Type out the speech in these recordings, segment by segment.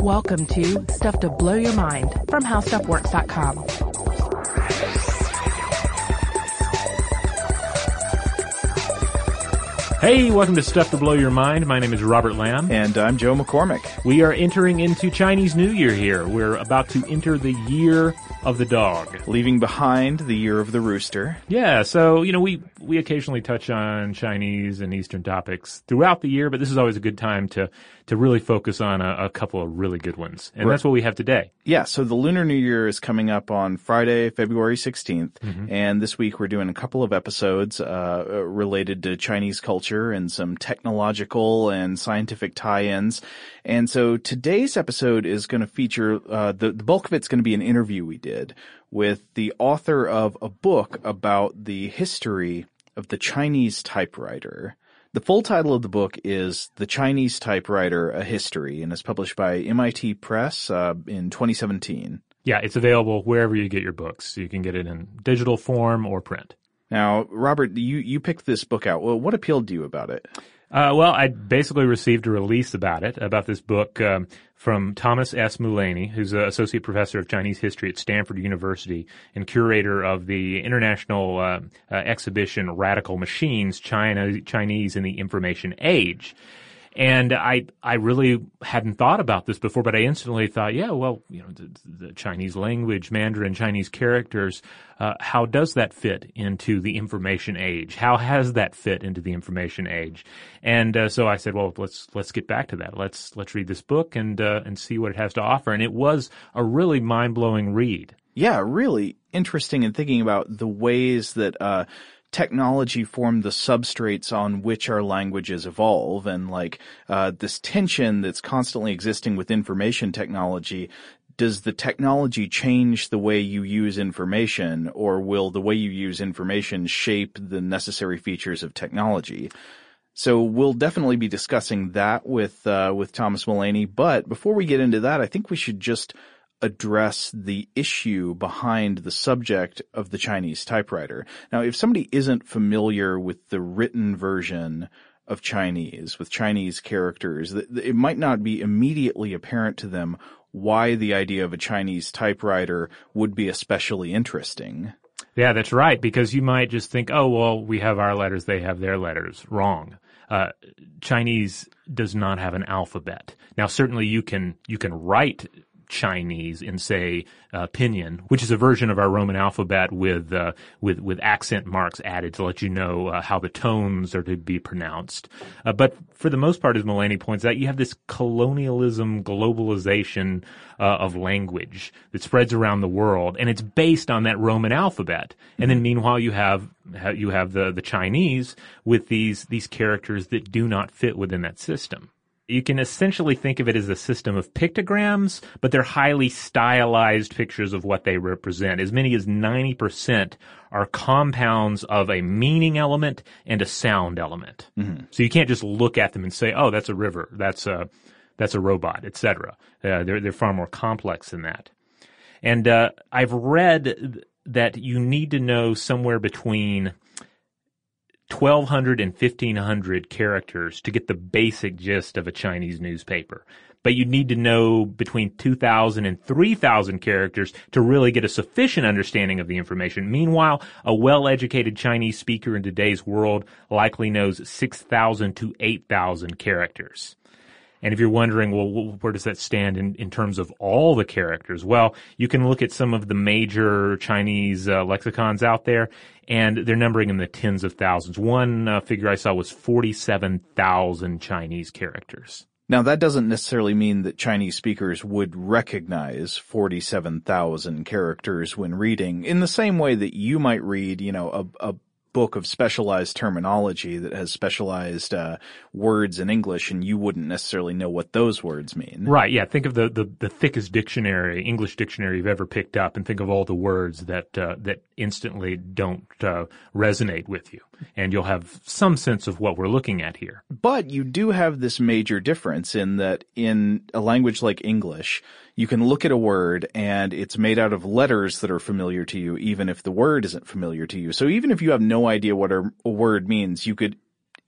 Welcome to Stuff to Blow Your Mind from HowStuffWorks.com. Hey, welcome to Stuff to Blow Your Mind. My name is Robert Lamb. And I'm Joe McCormick. We are entering into Chinese New Year here. We're about to enter the year of the dog. Leaving behind the year of the rooster. Yeah, so, you know, we occasionally touch on Chinese and Eastern topics throughout the year, but this is always a good time to really focus on a couple of really good ones. And Right. That's what we have today. Yeah, so the Lunar New Year is coming up on Friday, February 16th. Mm-hmm. And this week we're doing a couple of episodes related to Chinese culture and some technological and scientific tie-ins. And so today's episode is going to feature the bulk of it's going to be an interview we did with the author of a book about the history of the Chinese typewriter. The full title of the book is The Chinese Typewriter: A History, and it's published by MIT Press in 2017. Yeah, it's available wherever you get your books. You can get it in digital form or print. Now, Robert, you picked this book out. Well, what appealed to you about it? Well, I basically received a release about this book from Thomas S. Mullaney, who's an associate professor of Chinese history at Stanford University and curator of the international exhibition Radical Machines, Chinese in the Information Age. And I really hadn't thought about this before, but I instantly thought, yeah, well, you know, the Chinese language, Mandarin, Chinese characters, how does that fit into the information age? How has that fit into the information age? And so I said, well, let's get back to that. Let's read this book and see what it has to offer. And it was a really mind-blowing read. Yeah, really interesting in thinking about the ways that technology formed the substrates on which our languages evolve, and like this tension that's constantly existing with information technology. Does the technology change the way you use information, or will the way you use information shape the necessary features of technology? So we'll definitely be discussing that with Thomas Mullaney. But before we get into that, I think we should just address the issue behind the subject of the Chinese typewriter. Now, if somebody isn't familiar with the written version of Chinese, with Chinese characters, it might not be immediately apparent to them why the idea of a Chinese typewriter would be especially interesting. Yeah, that's right, because you might just think, oh, well, we have our letters, they have their letters. Wrong. Chinese does not have an alphabet. Now, certainly you can write Chinese in, say, Pinyin, which is a version of our Roman alphabet with accent marks added to let you know how the tones are to be pronounced. But for the most part, as Mullaney points out, you have this colonialism, globalization of language that spreads around the world, and it's based on that Roman alphabet. And then meanwhile, you have the Chinese with these characters that do not fit within that system. You can essentially think of it as a system of pictograms, but they're highly stylized pictures of what they represent. As many as 90% are compounds of a meaning element and a sound element. Mm-hmm. So you can't just look at them and say, oh, that's a river, that's a robot, etc. They're far more complex than that. And I've read that you need to know somewhere between 1,200 and 1,500 characters to get the basic gist of a Chinese newspaper. But you need to know between 2,000 and 3,000 characters to really get a sufficient understanding of the information. Meanwhile, a well-educated Chinese speaker in today's world likely knows 6,000 to 8,000 characters. And if you're wondering, well, where does that stand in terms of all the characters? Well, you can look at some of the major Chinese lexicons out there, and they're numbering in the tens of thousands. One figure I saw was 47,000 Chinese characters. Now, that doesn't necessarily mean that Chinese speakers would recognize 47,000 characters when reading, in the same way that you might read, you know, a book of specialized terminology that has specialized words in English, and you wouldn't necessarily know what those words mean. Right, yeah. Think of the thickest dictionary, English dictionary you've ever picked up, and think of all the words that instantly don't resonate with you. And you'll have some sense of what we're looking at here. But you do have this major difference in that in a language like English, you can look at a word and it's made out of letters that are familiar to you, even if the word isn't familiar to you. So even if you have no idea what a word means, you could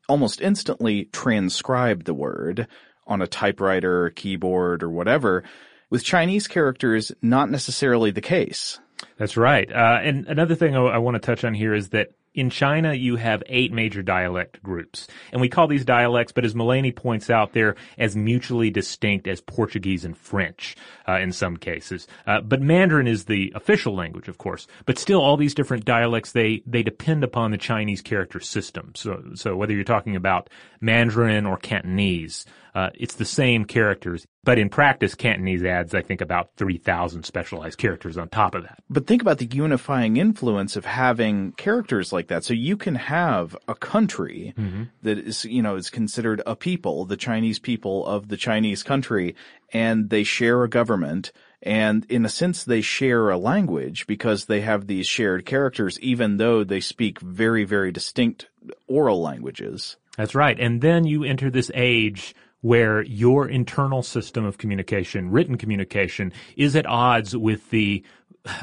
almost instantly transcribe the word on a typewriter, keyboard, or whatever. With Chinese characters, not necessarily the case. That's right. And another thing I want to touch on here is that in China, you have 8 major dialect groups. And we call these dialects, but as Mullaney points out, they're as mutually distinct as Portuguese and French in some cases. But Mandarin is the official language, of course. But still, all these different dialects, they depend upon the Chinese character system. So whether you're talking about Mandarin or Cantonese, it's the same characters. But in practice, Cantonese adds, I think, about 3,000 specialized characters on top of that. But think about the unifying influence of having characters like that. So you can have a country that is, is considered a people, the Chinese people of the Chinese country, and they share a government. And in a sense, they share a language because they have these shared characters, even though they speak very, very distinct oral languages. That's right. And then you enter this age where your internal system of communication, written communication, is at odds with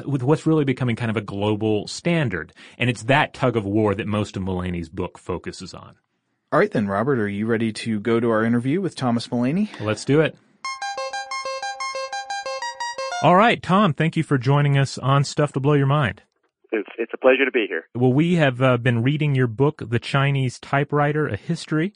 what's really becoming kind of a global standard. And it's that tug of war that most of Mullaney's book focuses on. All right then, Robert, are you ready to go to our interview with Thomas Mullaney? Let's do it. All right, Tom, thank you for joining us on Stuff to Blow Your Mind. It's a pleasure to be here. Well, we have been reading your book, The Chinese Typewriter: A History.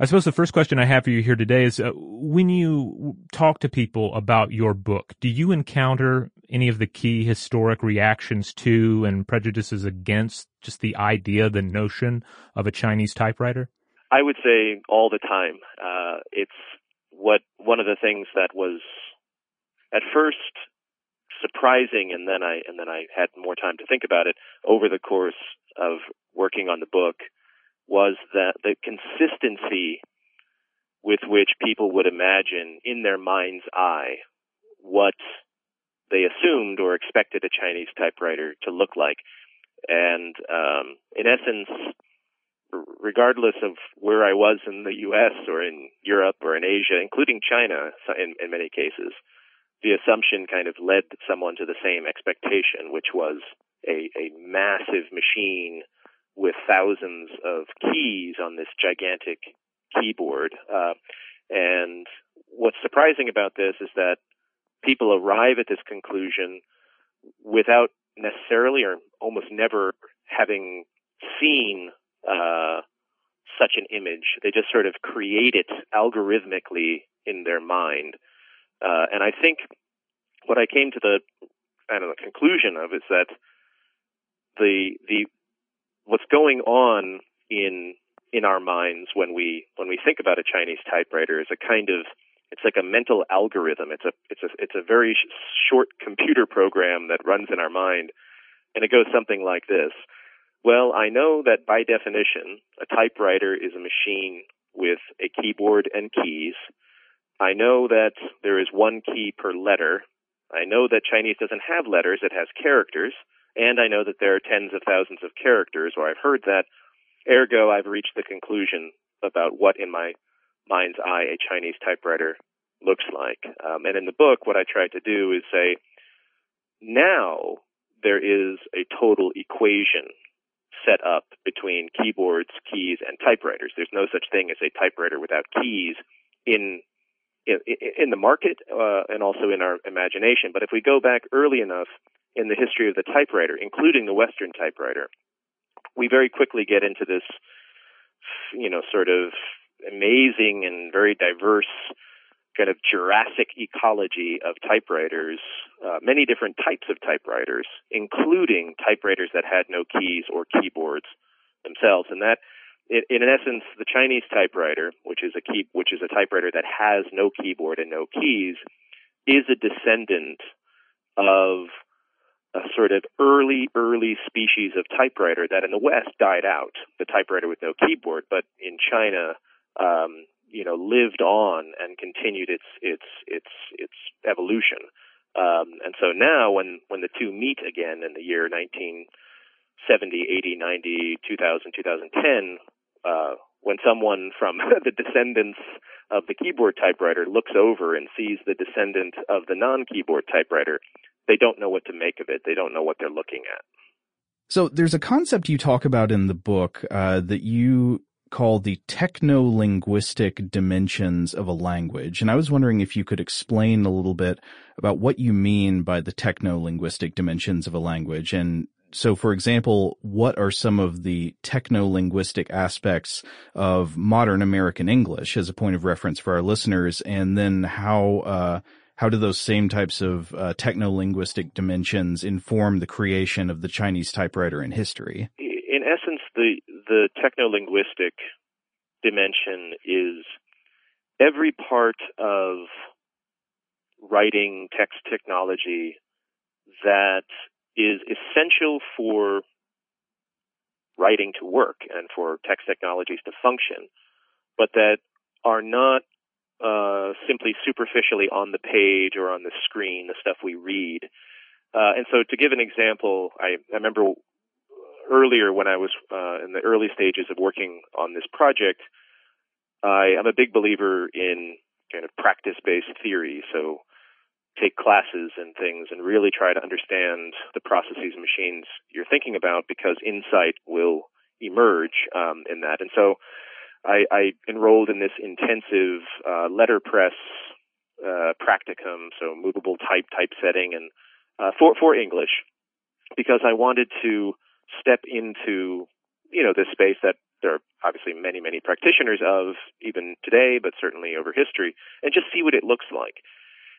I suppose the first question I have for you here today is, when you talk to people about your book, do you encounter any of the key historic reactions to and prejudices against just the idea, the notion of a Chinese typewriter? I would say all the time. It's one of the things that was at first surprising, and then I had more time to think about it over the course of working on the book, was that the consistency with which people would imagine in their mind's eye what they assumed or expected a Chinese typewriter to look like. And in essence, regardless of where I was in the U.S. or in Europe or in Asia, including China in many cases, the assumption kind of led someone to the same expectation, which was a massive machine with thousands of keys on this gigantic keyboard. And what's surprising about this is that people arrive at this conclusion without necessarily or almost never having seen such an image. They just sort of create it algorithmically in their mind. And I think what I came to the conclusion of is that the what's going on in our minds when we think about a Chinese typewriter is it's like a mental algorithm. It's a very short computer program that runs in our mind, and it goes something like this. Well, I know that by definition, a typewriter is a machine with a keyboard and keys. I know that there is one key per letter. I know that Chinese doesn't have letters, it has characters. And I know that there are tens of thousands of characters, or I've heard that. Ergo, I've reached the conclusion about what in my mind's eye a Chinese typewriter looks like. And in the book, what I tried to do is say, now there is a total equation set up between keyboards, keys, and typewriters. There's no such thing as a typewriter without keys in the market and also in our imagination. But if we go back early enough in the history of the typewriter, including the Western typewriter, we very quickly get into this, sort of amazing and very diverse kind of Jurassic ecology of typewriters, many different types of typewriters, including typewriters that had no keys or keyboards themselves. And that, in essence, the Chinese typewriter, which is a typewriter that has no keyboard and no keys, is a descendant of a sort of early species of typewriter that in the West died out, the typewriter with no keyboard, but in China, lived on and continued its evolution. And so now when the two meet again in the year 1970, 80, 90, 2000, 2010, when someone from the descendants of the keyboard typewriter looks over and sees the descendant of the non-keyboard typewriter, they don't know what to make of it. They don't know what they're looking at. So there's a concept you talk about in the book that you call the techno-linguistic dimensions of a language. And I was wondering if you could explain a little bit about what you mean by the techno-linguistic dimensions of a language. And so, for example, what are some of the techno-linguistic aspects of modern American English as a point of reference for our listeners? And then how do those same types of techno-linguistic dimensions inform the creation of the Chinese typewriter in history? In essence, the techno-linguistic dimension is every part of writing text technology that is essential for writing to work and for text technologies to function, but that are not simply superficially on the page or on the screen, the stuff we read. And so to give an example, I remember earlier when I was in the early stages of working on this project, I am a big believer in kind of practice-based theory. So take classes and things and really try to understand the processes and machines you're thinking about, because insight will emerge in that. And so I enrolled in this intensive letterpress practicum, so movable type typesetting, and for English, because I wanted to step into, you know, this space that there are obviously many, many practitioners of even today, but certainly over history, and just see what it looks like.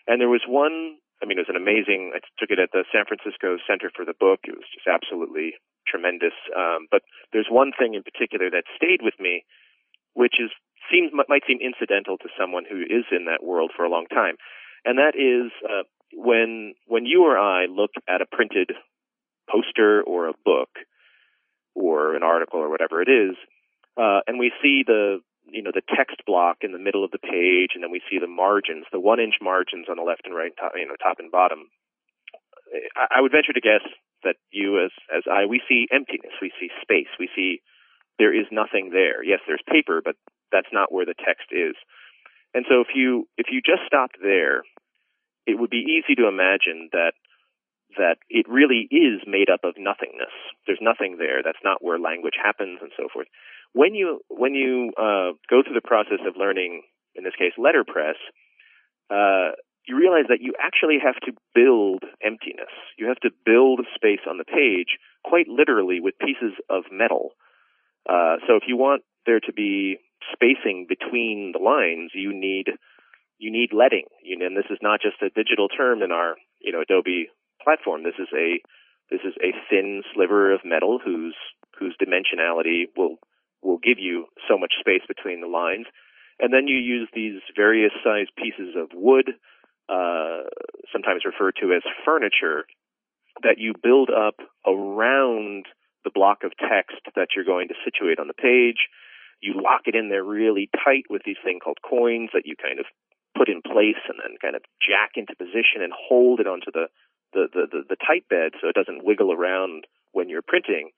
And there was one, I mean, it was an amazing, I took it at the San Francisco Center for the Book. It was just absolutely tremendous. But there's one thing in particular that stayed with me, which is might seem incidental to someone who is in that world for a long time. And that is when you or I look at a printed poster or a book or an article or whatever it is, and we see the text block in the middle of the page, and then we see the margins, the 1-inch margins on the left and right, top and bottom. I would venture to guess that you, as I, we see emptiness, we see space, we see there is nothing there. Yes, there's paper, but that's not where the text is. And so if you just stopped there, it would be easy to imagine that it really is made up of nothingness. There's nothing there. That's not where language happens, and so forth. When you go through the process of learning, in this case, letterpress, you realize that you actually have to build emptiness. You have to build space on the page, quite literally, with pieces of metal. So if you want there to be spacing between the lines, you need letting. And this is not just a digital term in our Adobe platform. This is a thin sliver of metal whose dimensionality will give you so much space between the lines. And then you use these various sized pieces of wood, sometimes referred to as furniture, that you build up around the block of text that you're going to situate on the page. You lock it in there really tight with these thing called coins that you kind of put in place and then kind of jack into position and hold it onto the type bed so it doesn't wiggle around when you're printing.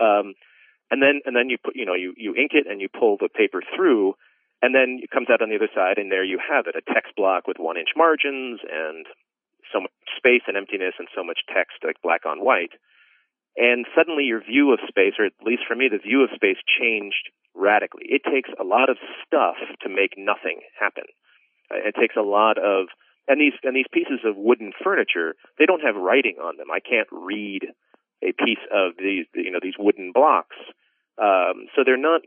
And then you put, you ink it and you pull the paper through, and then it comes out on the other side, and there you have it, a text block with 1-inch margins and so much space and emptiness and so much text, like black on white. And suddenly your view of space, or at least for me, the view of space changed radically. It takes a lot of stuff to make nothing happen. It takes a lot of, and these pieces of wooden furniture, they don't have writing on them. I can't read a piece of these wooden blocks. So they're not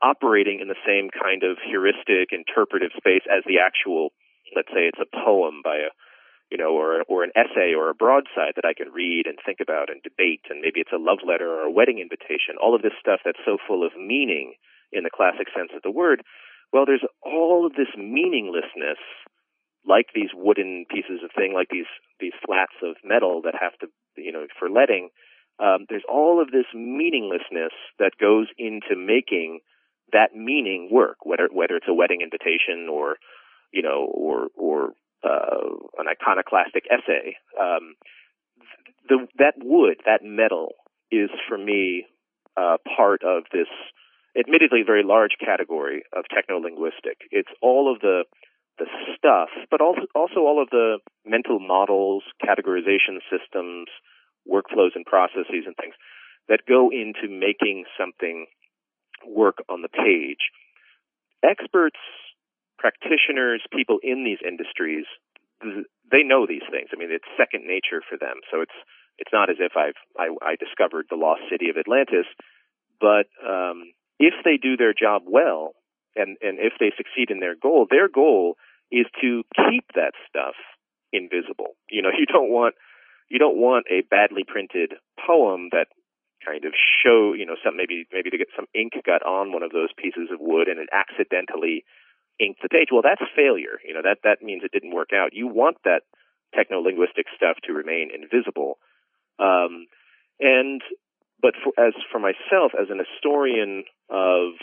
operating in the same kind of heuristic interpretive space as the actual, let's say it's a poem by a, or an essay or a broadside that I can read and think about and debate, and maybe it's a love letter or a wedding invitation, all of this stuff that's so full of meaning in the classic sense of the word. Well, there's all of this meaninglessness, like these wooden pieces of thing, like these flats of metal that have to, for letting, there's all of this meaninglessness that goes into making that meaning work, whether it's a wedding invitation or an iconoclastic essay. That wood, that metal, is for me part of this, admittedly very large category of techno-linguistic. It's all of the stuff, but also all of the mental models, categorization systems, workflows and processes and things that go into making something work on the page. Experts, practitioners, people in these industries, they know these things. I mean, it's second nature for them. So it's not as if I discovered the lost city of Atlantis. But if they do their job well, and if they succeed in their goal is to keep that stuff invisible. You know, you don't want a badly printed poem that kind of show, you know, some maybe to get some ink got on one of those pieces of wood and it accidentally inked the page. Well, that's failure. You know, that means it didn't work out. You want that technolinguistic stuff to remain invisible. But for myself, as an historian of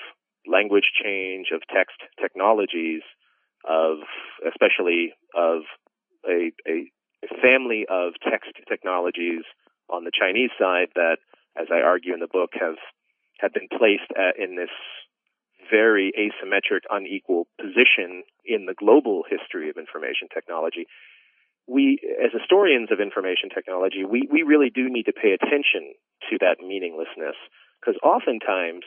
language change, of text technologies, especially of a family of text technologies on the Chinese side that, as I argue in the book, have been placed in this very asymmetric, unequal position in the global history of information technology. We, as historians of information technology, we really do need to pay attention to that meaninglessness, because oftentimes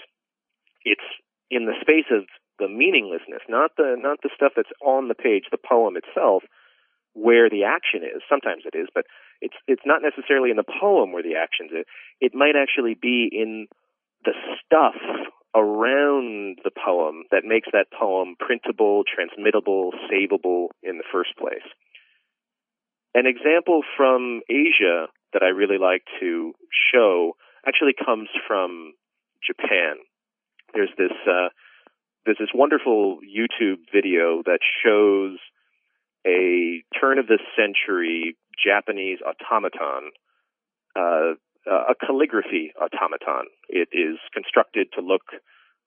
it's in the space of the meaninglessness, not the stuff that's on the page, the poem itself, where the action is. Sometimes it is, but it's not necessarily in the poem where the action's is. It might actually be in the stuff around the poem that makes that poem printable, transmittable, savable in the first place. An example from Asia that I really like to show actually comes from Japan. There's this wonderful YouTube video that shows a turn-of-the-century Japanese automaton, a calligraphy automaton. It is constructed to look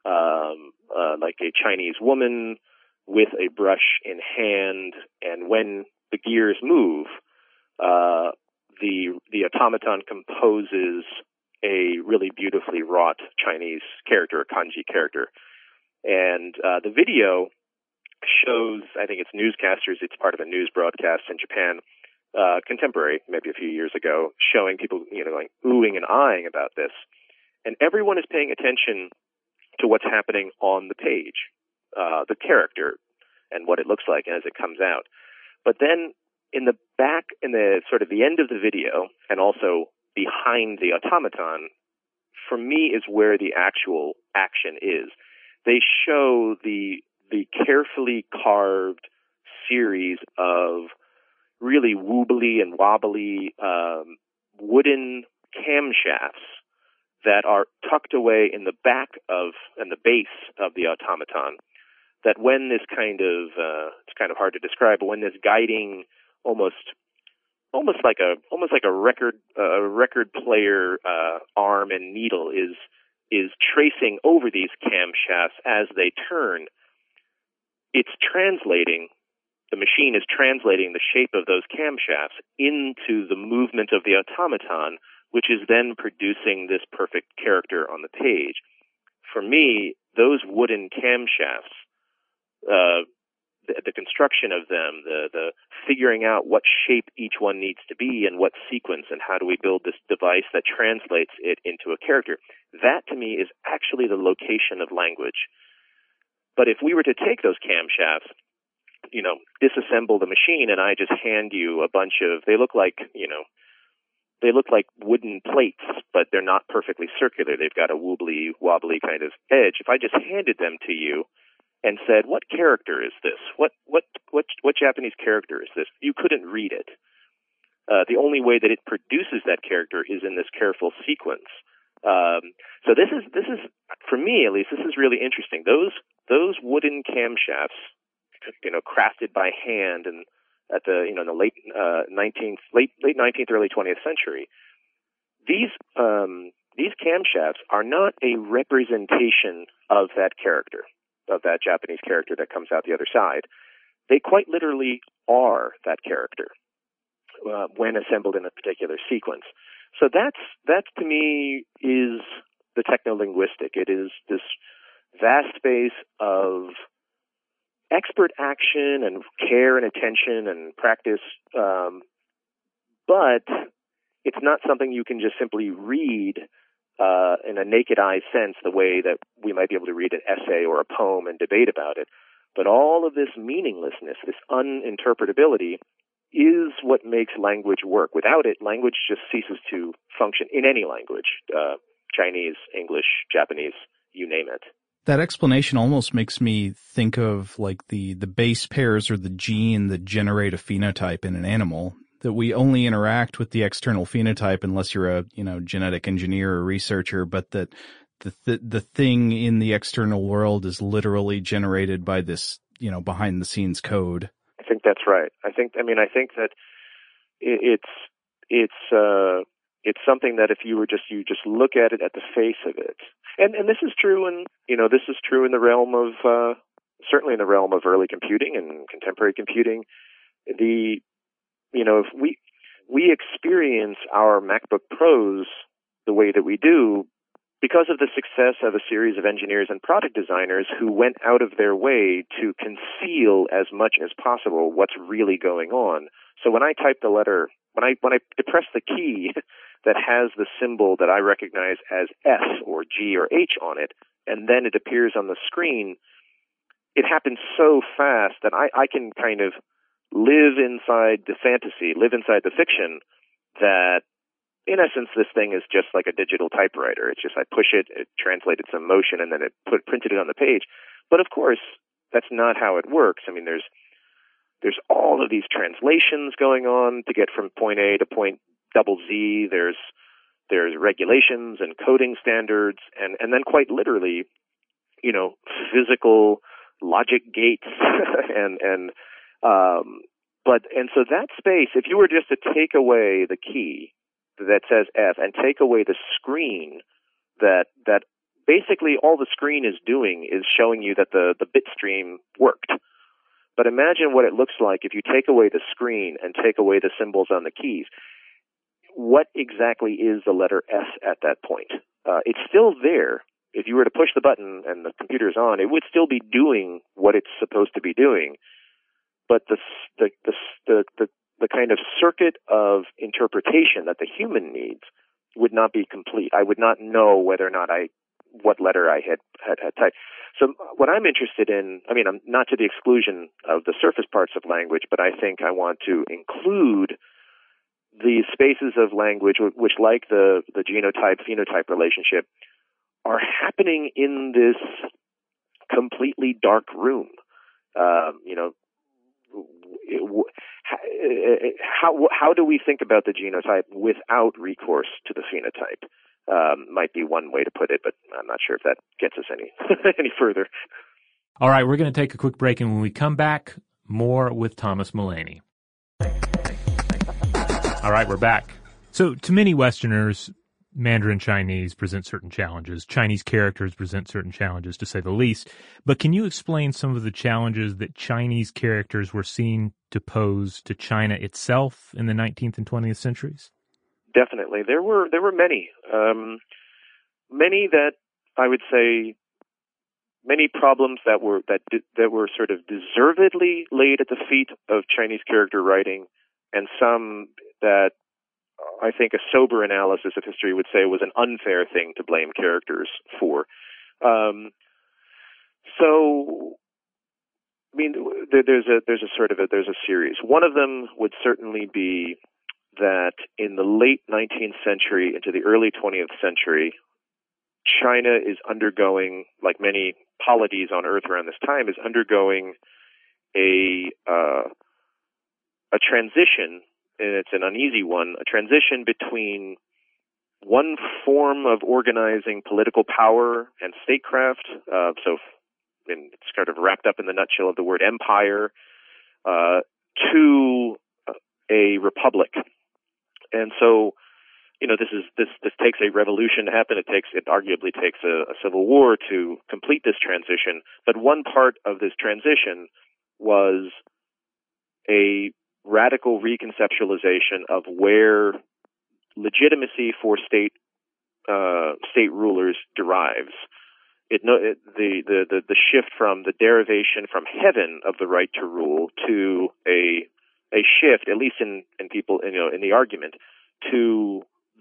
like a Chinese woman with a brush in hand, and when the gears move, the automaton composes a really beautifully wrought Chinese character, a kanji character. And the video shows, I think it's newscasters, it's part of a news broadcast in Japan, contemporary, maybe a few years ago, showing people, you know, like oohing and eyeing about this. And everyone is paying attention to what's happening on the page, the character and what it looks like as it comes out. But then in the back, in the sort of the end of the video, and also behind the automaton, for me, is where the actual action is. They show the carefully carved series of really woobly and wobbly wooden camshafts that are tucked away in the back of and the base of the automaton, that when this kind of, it's kind of hard to describe, but when this guiding, almost like a record player arm and needle is tracing over these camshafts as they turn, the machine is translating the shape of those camshafts into the movement of the automaton, which is then producing this perfect character on the page. For me, those wooden camshafts, the construction of them, the figuring out what shape each one needs to be and what sequence and how do we build this device that translates it into a character, that to me is actually the location of language. But if we were to take those camshafts, you know, disassemble the machine, and I just hand you a bunch of, they look like wooden plates, but they're not perfectly circular. They've got a wobbly, wobbly kind of edge. If I just handed them to you and said, "What character is this? What Japanese character is this?" you couldn't read it. The only way that it produces that character is in this careful sequence. So this is for me at least, this is really interesting. Those wooden camshafts, you know, crafted by hand and at the, you know, in the late 19th, early 20th century, these camshafts are not a representation of that character, of that Japanese character that comes out the other side. They quite literally are that character when assembled in a particular sequence. So that to me is the technolinguistic. It is this vast space of expert action and care and attention and practice, but it's not something you can just simply read in a naked eye sense the way that we might be able to read an essay or a poem and debate about it. But all of this meaninglessness, this uninterpretability, is what makes language work. Without it, language just ceases to function in any language, Chinese, English, Japanese, you name it. That explanation almost makes me think of like the base pairs or the gene that generate a phenotype in an animal, that we only interact with the external phenotype unless you're a, you know, genetic engineer or researcher, but that the thing in the external world is literally generated by this, you know, behind the scenes code. I think that's right. I think that it's something that if you just look at it at the face of it, and this is true, and you know this is true in the realm of certainly in the realm of early computing and contemporary computing. If we experience our MacBook Pros the way that we do because of the success of a series of engineers and product designers who went out of their way to conceal as much as possible what's really going on. So when I type the letter, when I depress the key that has the symbol that I recognize as F or G or H on it, and then it appears on the screen, it happens so fast that I can kind of live inside the fantasy, live inside the fiction that, in essence, this thing is just like a digital typewriter. It's just I push it, it translated some motion, and then it printed it on the page. But of course, that's not how it works. I mean, there's all of these translations going on to get from point A to point double Z. There's regulations and coding standards, and then quite literally, you know, physical logic gates, and so that space. If you were just to take away the key that says F and take away the screen, that basically all the screen is doing is showing you that the bit stream worked. But imagine what it looks like if you take away the screen and take away the symbols on the keys. What exactly is the letter S at that point? It's still there. If you were to push the button and the computer's on, it would still be doing what it's supposed to be doing. But the kind of circuit of interpretation that the human needs would not be complete. I would not know whether or not what letter I had typed. So what I'm interested in, I mean, I'm not to the exclusion of the surface parts of language, but I think I want to include these spaces of language, which like the genotype-phenotype relationship, are happening in this completely dark room. How do we think about the genotype without recourse to the phenotype? Might be one way to put it, but I'm not sure if that gets us any further. All right, we're going to take a quick break, and when we come back, more with Thomas Mullaney. All right, we're back. So to many Westerners, Mandarin Chinese presents certain challenges. Chinese characters present certain challenges, to say the least. But can you explain some of the challenges that Chinese characters were seen to pose to China itself in the 19th and 20th centuries? Definitely. There were many. Many that I would say, many problems that were sort of deservedly laid at the feet of Chinese character writing, and some that I think a sober analysis of history would say was an unfair thing to blame characters for. There's a series. One of them would certainly be that in the late 19th century into the early 20th century, China is undergoing, like many polities on Earth around this time, is undergoing a transition, and it's an uneasy one, a transition between one form of organizing political power and statecraft, so it's kind of wrapped up in the nutshell of the word empire, to a republic. And so, you know, this takes a revolution to happen. It arguably takes a civil war to complete this transition. But one part of this transition was a radical reconceptualization of where legitimacy for state rulers derives. The shift from the derivation from heaven of the right to rule to a shift, at least in people in the argument, to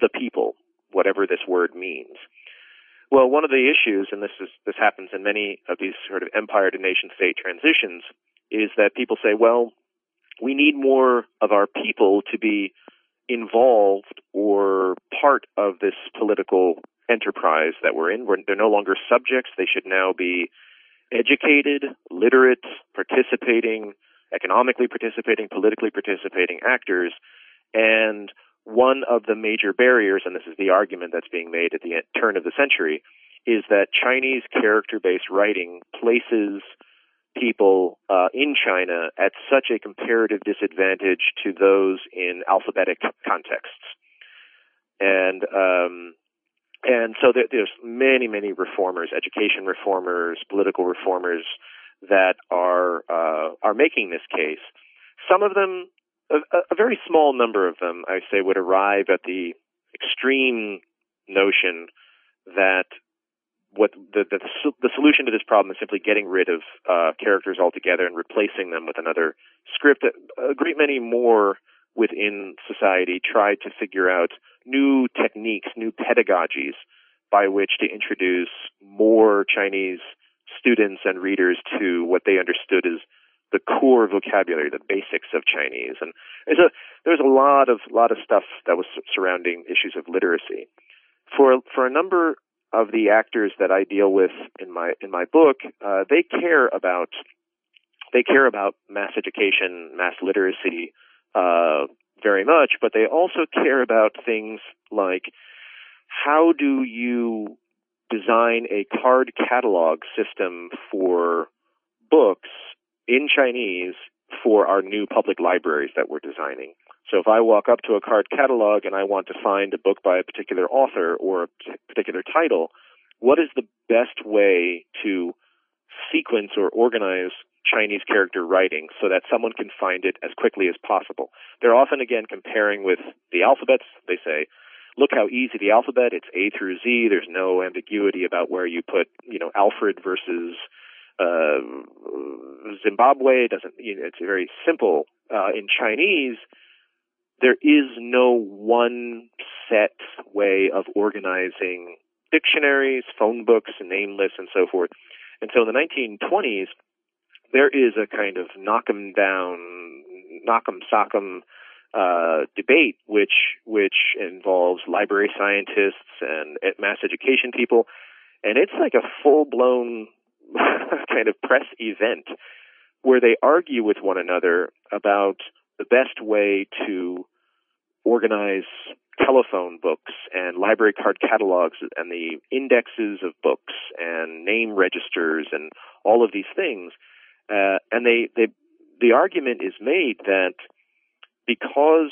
the people, whatever this word means. Well, one of the issues, and this happens in many of these sort of empire to nation state transitions, is that people say, well, we need more of our people to be involved or part of this political enterprise that we're in. They're no longer subjects. They should now be educated, literate, participating, economically participating, politically participating actors. And one of the major barriers, and this is the argument that's being made at the turn of the century, is that Chinese character-based writing places people in China at such a comparative disadvantage to those in alphabetic contexts. And so there's many, many reformers, education reformers, political reformers that are making this case. Some of them, a very small number of them, I say, would arrive at the extreme notion that what the solution to this problem is simply getting rid of characters altogether and replacing them with another script. A great many more within society try to figure out new techniques, new pedagogies by which to introduce more Chinese students and readers to what they understood as the core vocabulary, the basics of Chinese. And there's a lot of stuff that was surrounding issues of literacy. For a number of the actors that I deal with in my book, they care about mass education, mass literacy very much, but they also care about things like, how do you design a card catalog system for books in Chinese for our new public libraries that we're designing? So if I walk up to a card catalog and I want to find a book by a particular author or a particular title, what is the best way to sequence or organize Chinese character writing so that someone can find it as quickly as possible? They're often, again, comparing with the alphabets. They say, look how easy the alphabet, it's A through Z, there's no ambiguity about where you put, Alfred versus Zimbabwe, it's very simple. In Chinese, there is no one set way of organizing dictionaries, phone books, name lists, and so forth. And so in the 1920s, there is a kind of knock 'em down, debate, which involves library scientists and mass education people. And it's like a full-blown kind of press event where they argue with one another about the best way to organize telephone books and library card catalogs and the indexes of books and name registers and all of these things. And the argument is made that because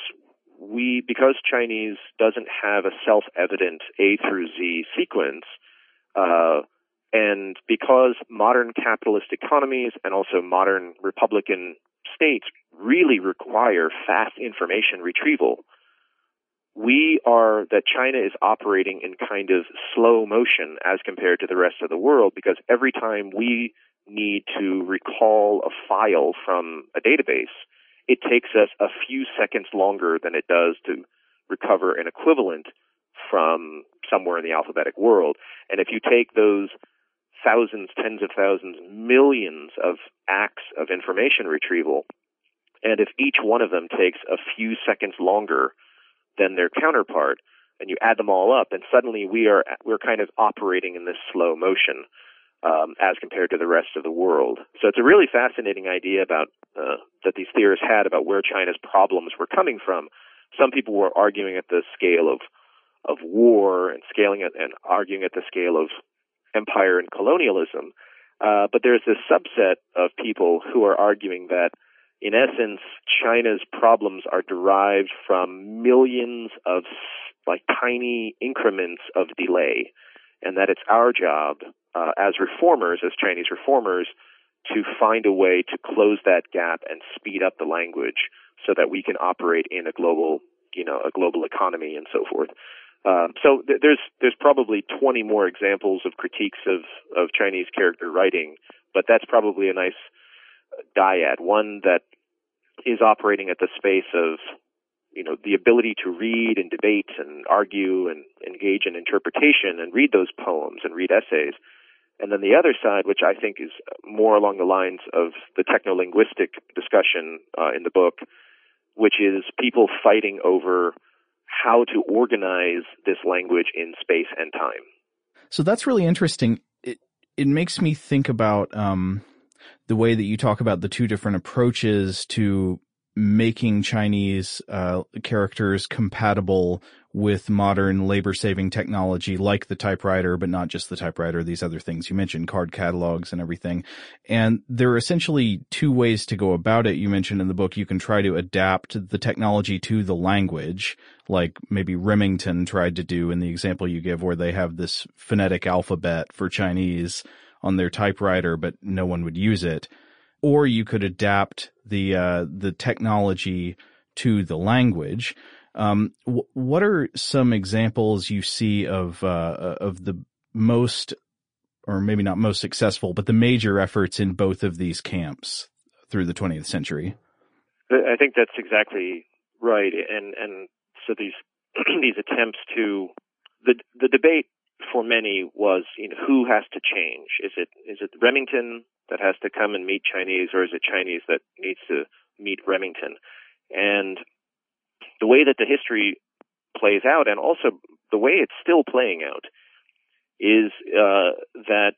Chinese doesn't have a self-evident A through Z sequence, and because modern capitalist economies and also modern republican states really require fast information retrieval, that China is operating in kind of slow motion as compared to the rest of the world, because every time we need to recall a file from a database, it takes us a few seconds longer than it does to recover an equivalent from somewhere in the alphabetic world. And if you take those thousands, tens of thousands, millions of acts of information retrieval, and if each one of them takes a few seconds longer than their counterpart, and you add them all up, and suddenly we're kind of operating in this slow motion as compared to the rest of the world. So it's a really fascinating idea about that these theorists had about where China's problems were coming from. Some people were arguing at the scale of war and scaling it and arguing at the scale of empire and colonialism. But there's this subset of people who are arguing that, in essence, China's problems are derived from millions of tiny increments of delay, and that it's our job as reformers, as Chinese reformers, to find a way to close that gap and speed up the language so that we can operate in a global, a global economy and so forth. So there's probably 20 more examples of critiques of Chinese character writing, but that's probably a nice dyad, one that is operating at the space of the ability to read and debate and argue and engage in interpretation and read those poems and read essays. And then the other side, which I think is more along the lines of the technolinguistic discussion in the book, which is people fighting over how to organize this language in space and time. So that's really interesting. It makes me think about the way that you talk about the two different approaches to making Chinese characters compatible with modern labor-saving technology like the typewriter, but not just the typewriter, these other things you mentioned, card catalogs and everything. And there are essentially two ways to go about it. You mentioned in the book you can try to adapt the technology to the language, like maybe Remington tried to do in the example you give where they have this phonetic alphabet for Chinese on their typewriter, but no one would use it. Or you could adapt the technology to the language. What are some examples you see of the most, or maybe not most successful, but the major efforts in both of these camps through the 20th century? I think that's exactly right, and so these these attempts to the debate for many was who has to change? Is it Remington that has to come and meet Chinese, or is it Chinese that needs to meet Remington? And the way that the history plays out, and also the way it's still playing out, is that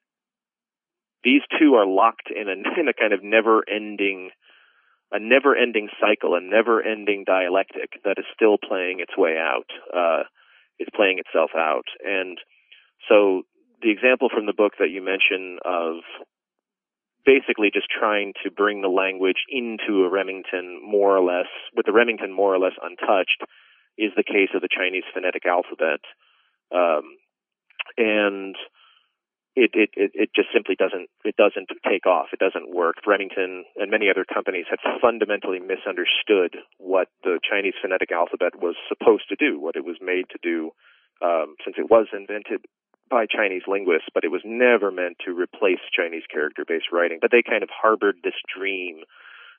these two are locked in a kind of never-ending cycle, a never-ending dialectic that is still playing its way out. It's playing itself out. And so the example from the book that you mention of basically just trying to bring the language into a Remington more or less, with the Remington more or less untouched, is the case of the Chinese phonetic alphabet. And it just simply doesn't take off. It doesn't work. Remington and many other companies had fundamentally misunderstood what the Chinese phonetic alphabet was supposed to do, what it was made to do, since it was invented by Chinese linguists, but it was never meant to replace Chinese character-based writing. But they kind of harbored this dream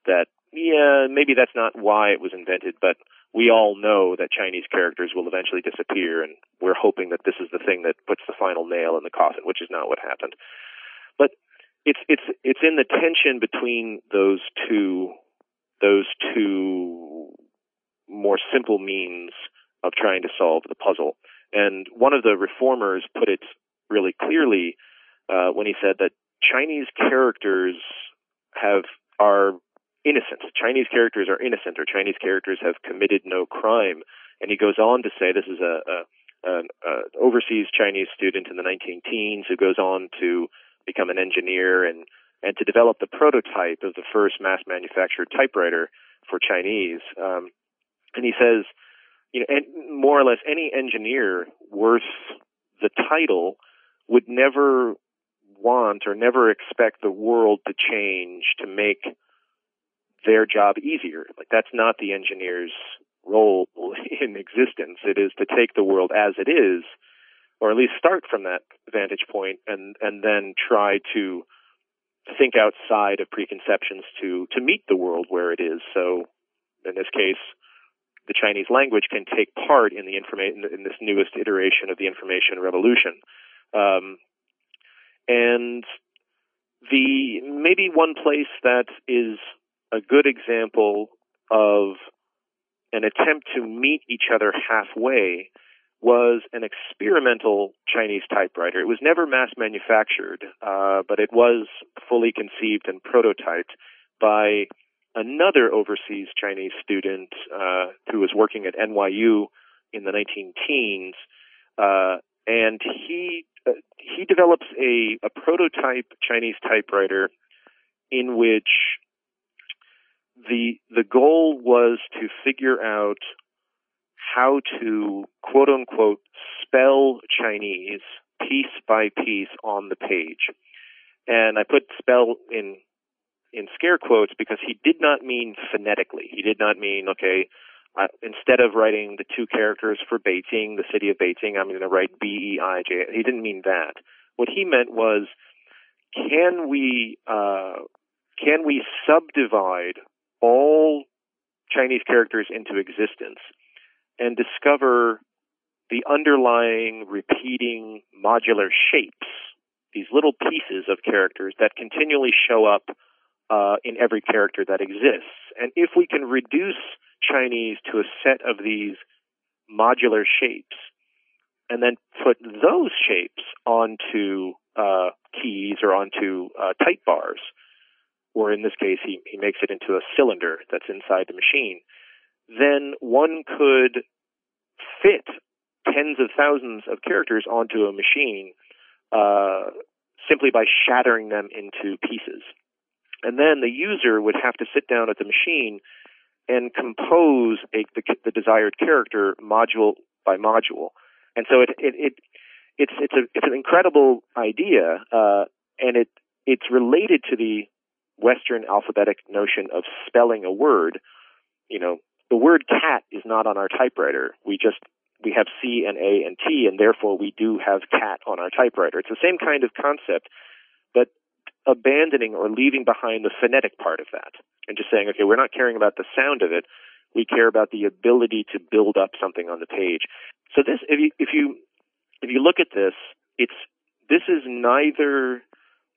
that, maybe that's not why it was invented, but we all know that Chinese characters will eventually disappear, and we're hoping that this is the thing that puts the final nail in the coffin, which is not what happened. But it's in the tension between those two more simple means of trying to solve the puzzle. And one of the reformers put it really clearly when he said that Chinese characters are innocent. Chinese characters are innocent, or Chinese characters have committed no crime. And he goes on to say, this is an overseas Chinese student in the 1910s who goes on to become an engineer and to develop the prototype of the first mass-manufactured typewriter for Chinese. And he says, and more or less any engineer worth the title would never want or never expect the world to change to make their job easier. Like, that's not the engineer's role in existence. It is to take the world as it is, or at least start from that vantage point, and then try to think outside of preconceptions to meet the world where it is. So, in this case, the Chinese language can take part in the in this newest iteration of the information revolution. And the maybe one place that is a good example of an attempt to meet each other halfway was an experimental Chinese typewriter. It was never mass manufactured, but it was fully conceived and prototyped by another overseas Chinese student who was working at NYU in the 1910s, and he develops a prototype Chinese typewriter in which the goal was to figure out how to, quote unquote, spell Chinese piece by piece on the page. And I put spell in scare quotes because he did not mean phonetically. He did not mean, instead of writing the two characters for Beijing, the city of Beijing, I'm going to write B-E-I-J. He didn't mean that. What he meant was, can we subdivide all Chinese characters into existence and discover the underlying repeating modular shapes, these little pieces of characters that continually show up in every character that exists. And if we can reduce Chinese to a set of these modular shapes and then put those shapes onto keys or onto type bars, or in this case, he makes it into a cylinder that's inside the machine, then one could fit tens of thousands of characters onto a machine simply by shattering them into pieces. And then the user would have to sit down at the machine and compose the desired character module by module. And so it's an incredible idea, and it's related to the Western alphabetic notion of spelling a word. You know, the word cat is not on our typewriter. We have C and A and T, and therefore we do have cat on our typewriter. It's the same kind of concept, but abandoning or leaving behind the phonetic part of that and just saying, okay, we're not caring about the sound of it. We care about the ability to build up something on the page. So this, if you look at this, this is neither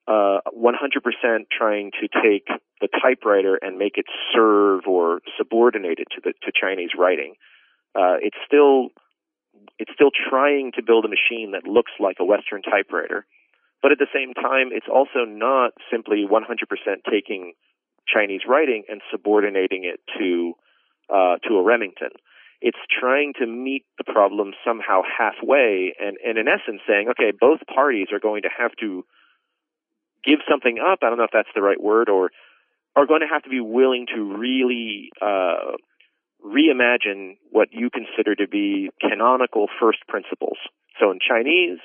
100% trying to take the typewriter and make it serve or subordinate it to Chinese writing. It's still trying to build a machine that looks like a Western typewriter, but at the same time, it's also not simply 100% taking Chinese writing and subordinating it to a Remington. It's trying to meet the problem somehow halfway, and in essence saying, okay, both parties are going to have to give something up. I don't know if that's the right word, or are going to have to be willing to really reimagine what you consider to be canonical first principles. So in Chinese,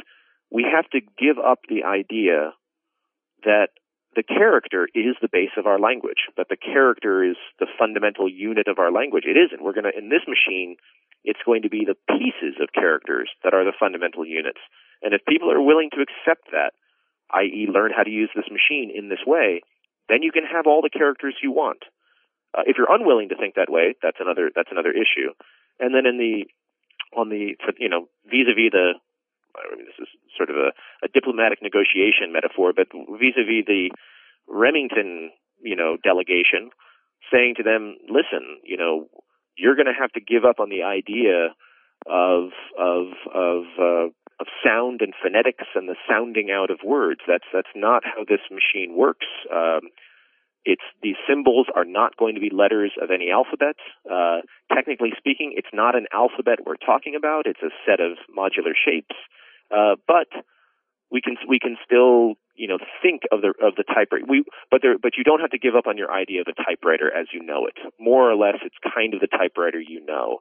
we have to give up the idea that the character is the base of our language, that the character is the fundamental unit of our language. It isn't. We're going to, in this machine, it's going to be the pieces of characters that are the fundamental units. And if people are willing to accept that, i.e. learn how to use this machine in this way, then you can have all the characters you want. If you're unwilling to think that way, that's another issue. And then vis-a-vis the, I mean, this is sort of a diplomatic negotiation metaphor, but vis-a-vis the Remington, delegation, saying to them, listen, you're going to have to give up on the idea of sound and phonetics and the sounding out of words. That's not how this machine works. These symbols are not going to be letters of any alphabet. Technically speaking, it's not an alphabet we're talking about. It's a set of modular shapes. But we can still think of the typewriter. But you don't have to give up on your idea of the typewriter as you know it. More or less, it's kind of the typewriter you know.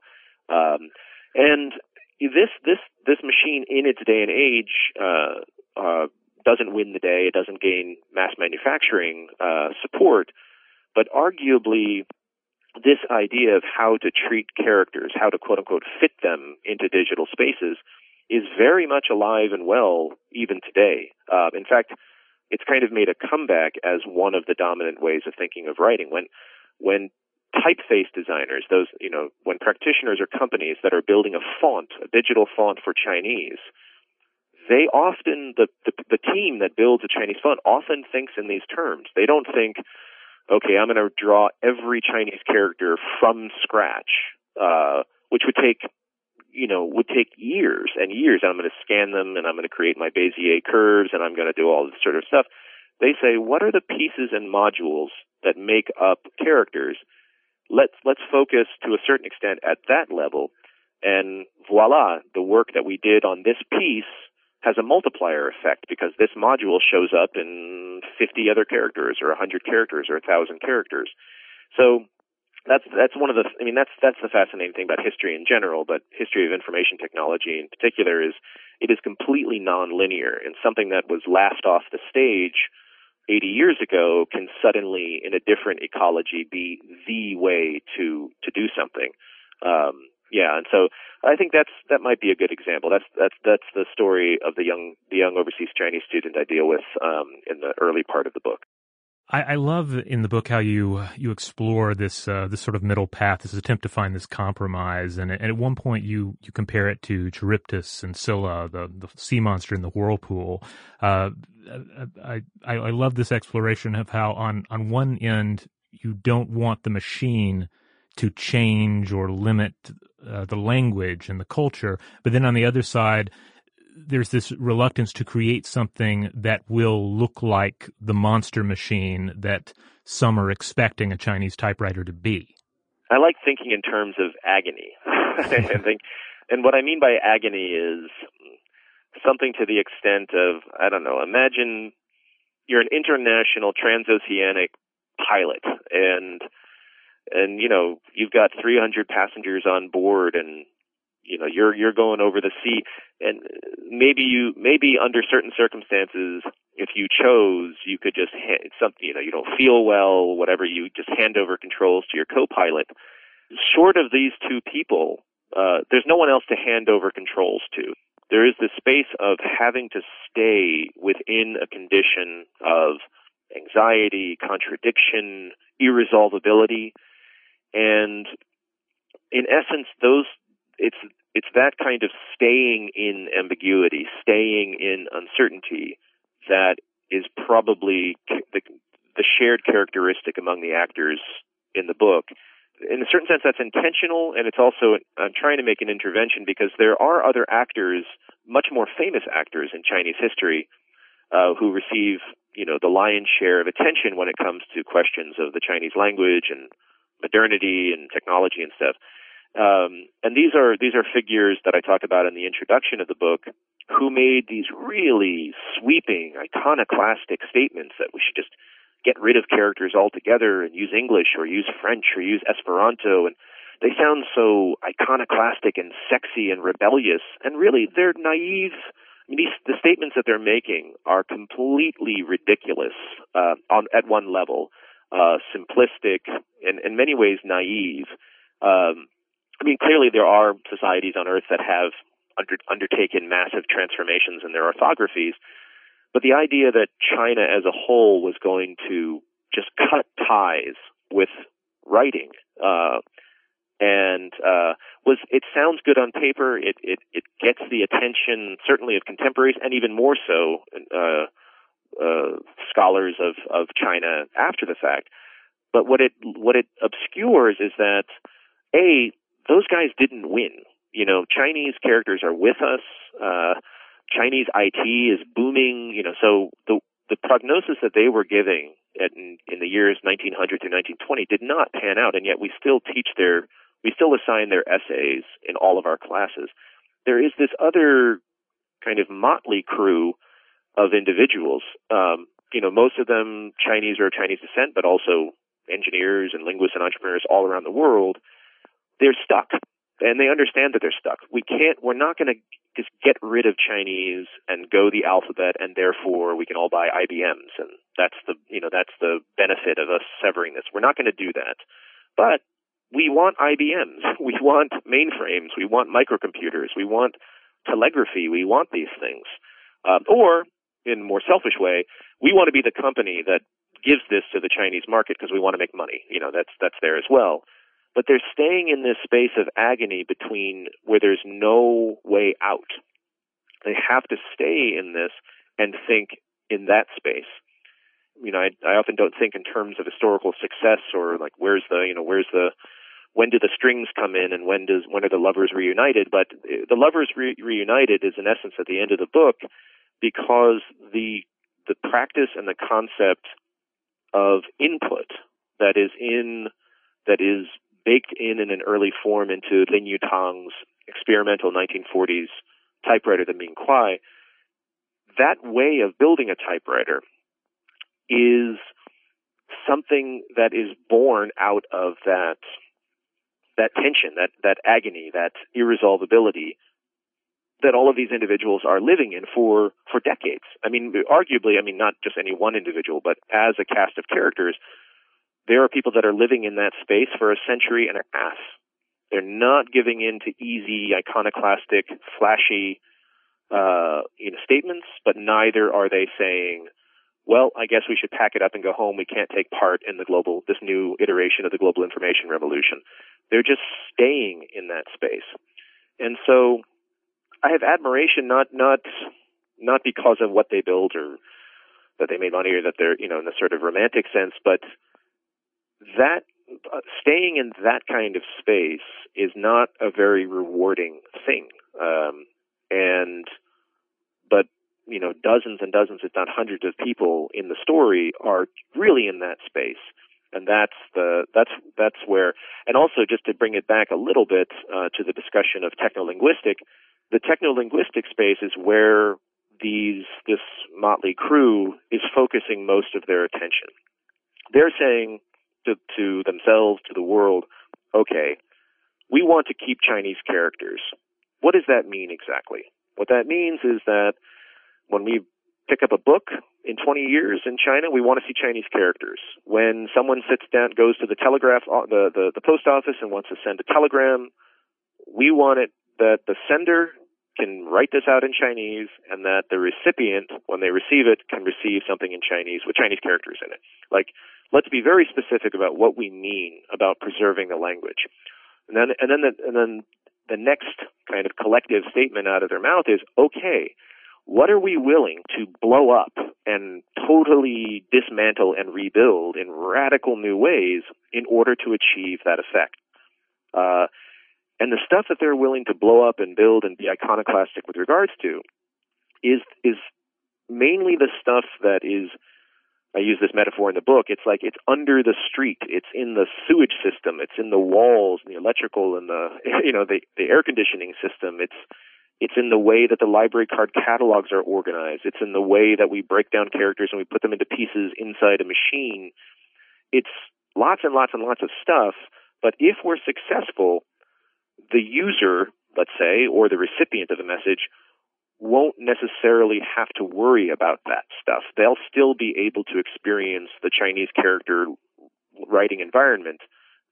And this machine in its day and age doesn't win the day. It doesn't gain mass manufacturing support, but arguably this idea of how to treat characters, how to quote unquote fit them into digital spaces, is very much alive and well even today. In fact, it's kind of made a comeback as one of the dominant ways of thinking of writing. When typeface designers, when practitioners or companies that are building a font, a digital font for Chinese, they often, the team that builds a Chinese font often thinks in these terms. They don't think, okay, I'm going to draw every Chinese character from scratch, which would take years and years. And I'm going to scan them and I'm going to create my Bezier curves and I'm going to do all this sort of stuff. They say, what are the pieces and modules that make up characters? Let's focus to a certain extent at that level, and voila, the work that we did on this piece has a multiplier effect because this module shows up in 50 other characters or 100 characters or 1,000 characters. So that's one of the, I mean, that's the fascinating thing about history in general, but history of information technology in particular is it is completely nonlinear, and something that was laughed off the stage 80 years ago can suddenly, in a different ecology, be the way to do something. And so I think that might be a good example. That's the story of the young overseas Chinese student I deal with in the early part of the book. I love in the book how you explore this sort of middle path, this attempt to find this compromise, and at one point you compare it to Charybdis and Scylla, the sea monster in the whirlpool. I love this exploration of how on one end you don't want the machine to change or limit the language and the culture, but then on the other side, there's this reluctance to create something that will look like the monster machine that some are expecting a Chinese typewriter to be. I like thinking in terms of agony. And what I mean by agony is something to the extent of, I don't know, imagine you're an international transoceanic pilot and you know, you've got 300 passengers on board and you know, you're going over the sea, and maybe under certain circumstances, if you chose, you could just you don't feel well, whatever, you just hand over controls to your co-pilot. Short of these two people, there's no one else to hand over controls to. There is this space of having to stay within a condition of anxiety, contradiction, irresolvability, and in essence, it's that kind of staying in ambiguity, staying in uncertainty that is probably the shared characteristic among the actors in the book. In a certain sense, that's intentional, and it's also, I'm trying to make an intervention because there are other actors, much more famous actors in Chinese history, who receive, you know, the lion's share of attention when it comes to questions of the Chinese language and modernity and technology and stuff. And these are figures that I talk about in the introduction of the book who made these really sweeping, iconoclastic statements that we should just get rid of characters altogether and use English or use French or use Esperanto. And they sound so iconoclastic and sexy and rebellious. And really, they're naive. I mean, the statements that they're making are completely ridiculous at one level, simplistic, and in many ways naive. I mean, clearly there are societies on Earth that have undertaken massive transformations in their orthographies, but the idea that China as a whole was going to just cut ties with writing it sounds good on paper. It gets the attention certainly of contemporaries and even more so scholars of China after the fact. But what it obscures is that those guys didn't win. You know, Chinese characters are with us. Chinese IT is booming. You know, so the prognosis that they were giving in the years 1900 through 1920 did not pan out, and yet we still assign their essays in all of our classes. There is this other kind of motley crew of individuals. You know, most of them Chinese or of Chinese descent, but also engineers and linguists and entrepreneurs all around the world. They're stuck, and they understand that they're stuck. We're not going to just get rid of Chinese and go the alphabet, and therefore we can all buy IBMs, and that's the benefit of us severing this. We're not going to do that, but we want IBMs, we want mainframes, we want microcomputers, we want telegraphy, we want these things. Or, in a more selfish way, we want to be the company that gives this to the Chinese market because we want to make money. You know, that's there as well. But they're staying in this space of agony between where there's no way out. They have to stay in this and think in that space. You know, I often don't think in terms of historical success or like when do the strings come in and when are the lovers reunited? But the lovers reunited is in essence at the end of the book because the practice and the concept of input that is baked in an early form into Lin Yutang's experimental 1940s typewriter, the Ming Kuai. That way of building a typewriter is something that is born out of that tension, that agony, that irresolvability that all of these individuals are living in for decades. I mean, arguably, not just any one individual, but as a cast of characters, there are people that are living in that space for a century and a half. They're not giving in to easy, iconoclastic, flashy statements, but neither are they saying, well, I guess we should pack it up and go home. We can't take part in this new iteration of the global information revolution. They're just staying in that space. And so I have admiration, not because of what they build or that they made money or that they're, in a sort of romantic sense, but that staying in that kind of space is not a very rewarding thing. But dozens and dozens, if not hundreds of people in the story are really in that space. And that's where, and also just to bring it back a little bit to the discussion of technolinguistic, the technolinguistic space is where this motley crew is focusing most of their attention. They're saying to themselves, to the world, okay, we want to keep Chinese characters. What does that mean exactly? What that means is that when we pick up a book in 20 years in China, we want to see Chinese characters. When someone sits down, goes to the post office and wants to send a telegram, we want it that the sender can write this out in Chinese and that the recipient, when they receive it, can receive something in Chinese with Chinese characters in it. Like, let's be very specific about what we mean about preserving the language. And then the next kind of collective statement out of their mouth is, okay, what are we willing to blow up and totally dismantle and rebuild in radical new ways in order to achieve that effect? And the stuff that they're willing to blow up and build and be iconoclastic with regards to is mainly the stuff that is, I use this metaphor in the book, it's like it's under the street, it's in the sewage system, it's in the walls, and the electrical and the air conditioning system, it's in the way that the library card catalogs are organized, it's in the way that we break down characters and we put them into pieces inside a machine. It's lots and lots and lots of stuff, but if we're successful, the user, let's say, or the recipient of the message won't necessarily have to worry about that stuff. They'll still be able to experience the Chinese character writing environment.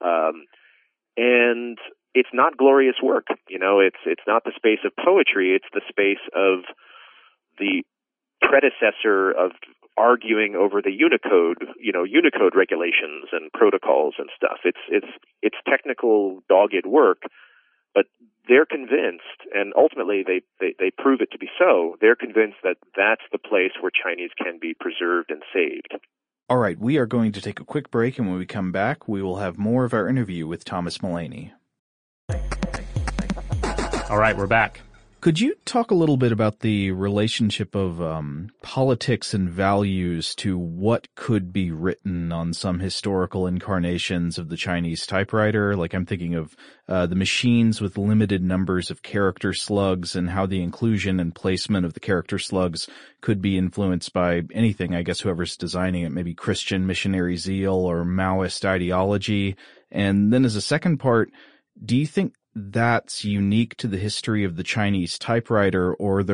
And it's not glorious work. It's not the space of poetry. It's the space of the predecessor of arguing over the Unicode regulations and protocols and stuff. It's technical, dogged work. But they're convinced, and ultimately they prove it to be so, they're convinced that that's the place where Chinese can be preserved and saved. All right, we are going to take a quick break, and when we come back, we will have more of our interview with Thomas Mullaney. All right, we're back. Could you talk a little bit about the relationship of politics and values to what could be written on some historical incarnations of the Chinese typewriter? Like, I'm thinking of the machines with limited numbers of character slugs and how the inclusion and placement of the character slugs could be influenced by anything, I guess, whoever's designing it, maybe Christian missionary zeal or Maoist ideology. And then as a second part, do you think that's unique to the history of the Chinese typewriter, or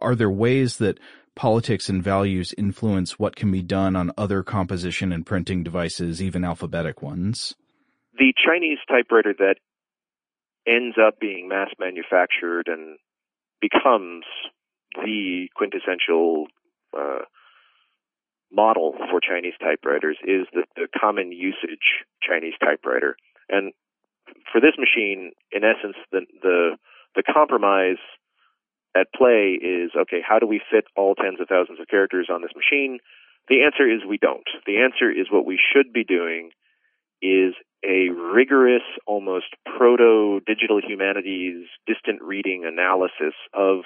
are there ways that politics and values influence what can be done on other composition and printing devices, even alphabetic ones? The Chinese typewriter that ends up being mass manufactured and becomes the quintessential model for Chinese typewriters is the common usage Chinese typewriter. And for this machine, in essence, the compromise at play is, okay, how do we fit all tens of thousands of characters on this machine? The answer is we don't. The answer is what we should be doing is a rigorous, almost proto-digital humanities distant reading analysis of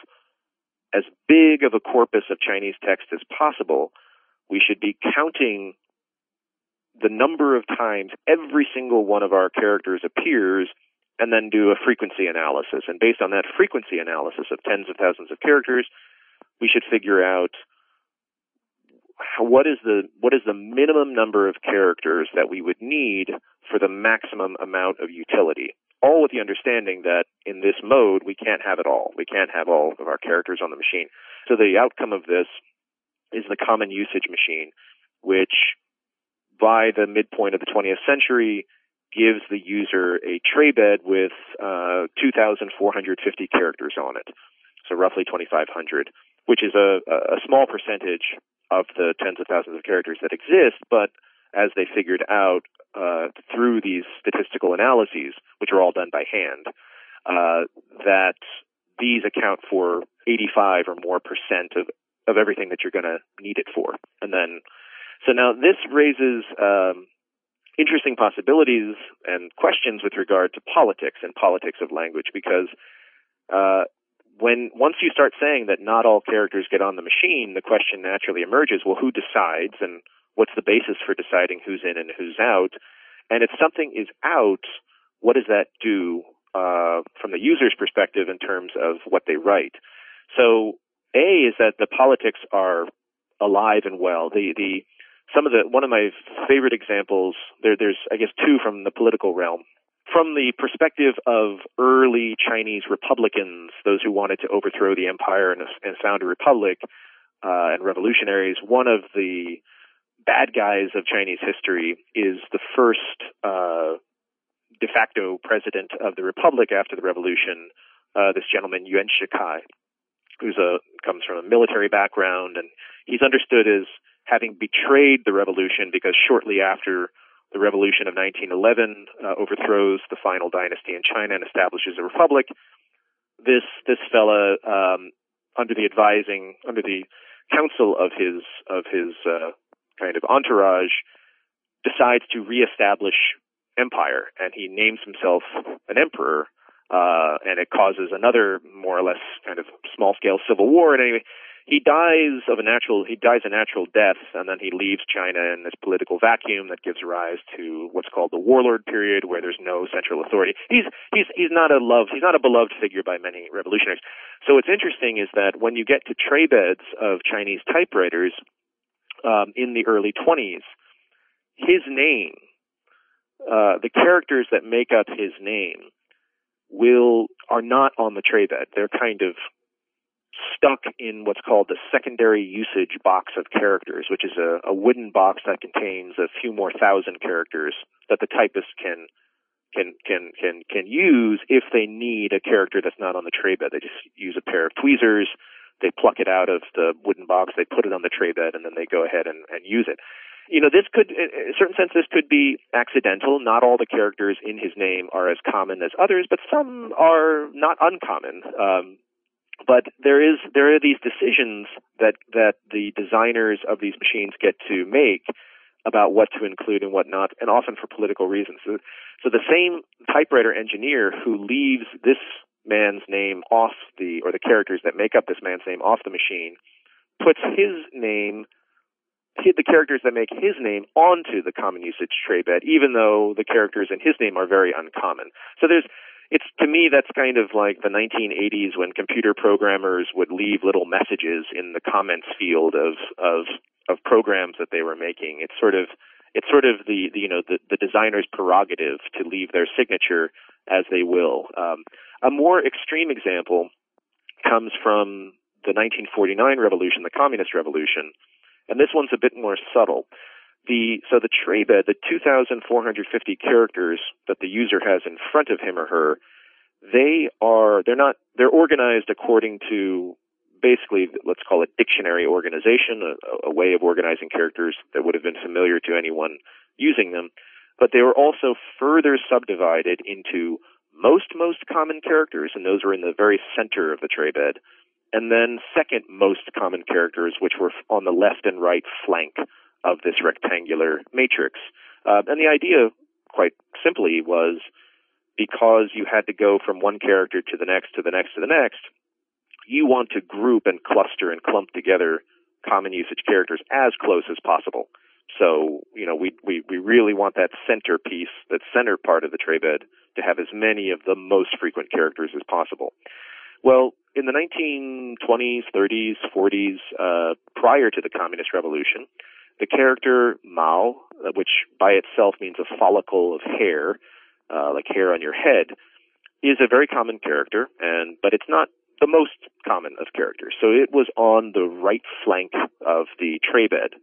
as big of a corpus of Chinese text as possible. We should be counting the number of times every single one of our characters appears, and then do a frequency analysis. And based on that frequency analysis of tens of thousands of characters, we should figure out what is the minimum number of characters that we would need for the maximum amount of utility, all with the understanding that in this mode, we can't have it all. We can't have all of our characters on the machine. So the outcome of this is the common usage machine, which by the midpoint of the 20th century, gives the user a tray bed with 2,450 characters on it, so roughly 2,500, which is a small percentage of the tens of thousands of characters that exist, but as they figured out through these statistical analyses, which are all done by hand, that these account for 85 or more percent of everything that you're going to need it for. And then, so now this raises interesting possibilities and questions with regard to politics and politics of language, because once you start saying that not all characters get on the machine, the question naturally emerges, well, who decides, and what's the basis for deciding who's in and who's out? And if something is out, what does that do from the user's perspective in terms of what they write? So A is that the politics are alive and well. One of my favorite examples, there's I guess two from the political realm. From the perspective of early Chinese republicans, those who wanted to overthrow the empire and found a republic, and revolutionaries, one of the bad guys of Chinese history is the first de facto president of the republic after the revolution, this gentleman Yuan Shikai, who comes from a military background, and he's understood as having betrayed the revolution because shortly after the revolution of 1911 overthrows the final dynasty in China and establishes a republic. This fella, under the counsel of his kind of entourage, decides to reestablish empire, and he names himself an emperor, and it causes another more or less kind of small-scale civil war. And anyway, he dies a natural death, and then he leaves China in this political vacuum that gives rise to what's called the warlord period, where there's no central authority. He's not a beloved figure by many revolutionaries. So what's interesting is that when you get to tray beds of Chinese typewriters in the early 20s, his name, the characters that make up his name, are not on the tray bed. They're kind of stuck in what's called the secondary usage box of characters, which is a wooden box that contains a few more thousand characters that the typist can use if they need a character that's not on the tray bed. They just use a pair of tweezers, they pluck it out of the wooden box, they put it on the tray bed, and then they go ahead and use it. You know, in a certain sense, this could be accidental. Not all the characters in his name are as common as others, but some are not uncommon. But there are these decisions that the designers of these machines get to make about what to include and what not, and often for political reasons. So the same typewriter engineer who leaves this man's name off or the characters that make up this man's name off the machine puts the characters that make his name onto the common usage tray bed, even though the characters in his name are very uncommon. So to me, that's kind of like the 1980s when computer programmers would leave little messages in the comments field of programs that they were making. It's sort of the designer's prerogative to leave their signature as they will. A more extreme example comes from the 1949 revolution, the Communist Revolution, and this one's a bit more subtle. So the tray bed, the 2,450 characters that the user has in front of him or her, they're organized according to basically, let's call it dictionary organization, a way of organizing characters that would have been familiar to anyone using them. But they were also further subdivided into most common characters, and those were in the very center of the tray bed, and then second most common characters, which were on the left and right flank of this rectangular matrix. And the idea, quite simply, was because you had to go from one character to the next, to the next, to the next, you want to group and cluster and clump together common usage characters as close as possible. So, you know, we really want that centerpiece, that center part of the tray bed, to have as many of the most frequent characters as possible. Well, in the 1920s, 30s, 40s, prior to the Communist Revolution, the character Mao, which by itself means a follicle of hair, like hair on your head, is a very common character, but it's not the most common of characters. So it was on the right flank of the tray bed.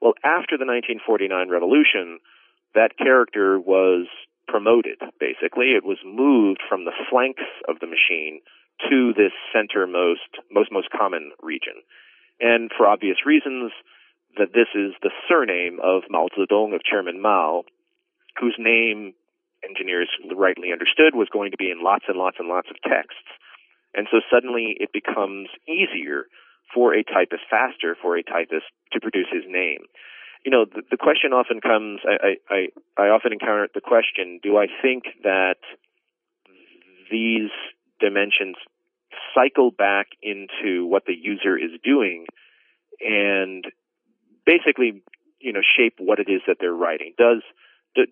Well, after the 1949 revolution, that character was promoted, basically. It was moved from the flanks of the machine to this centermost, most common region. And for obvious reasons, that this is the surname of Mao Zedong, of Chairman Mao, whose name engineers rightly understood was going to be in lots and lots and lots of texts. And so suddenly it becomes easier for a typist, faster for a typist to produce his name. You know, the question often comes, I often encounter the question, do I think that these dimensions cycle back into what the user is doing and basically, you know, shape what it is that they're writing?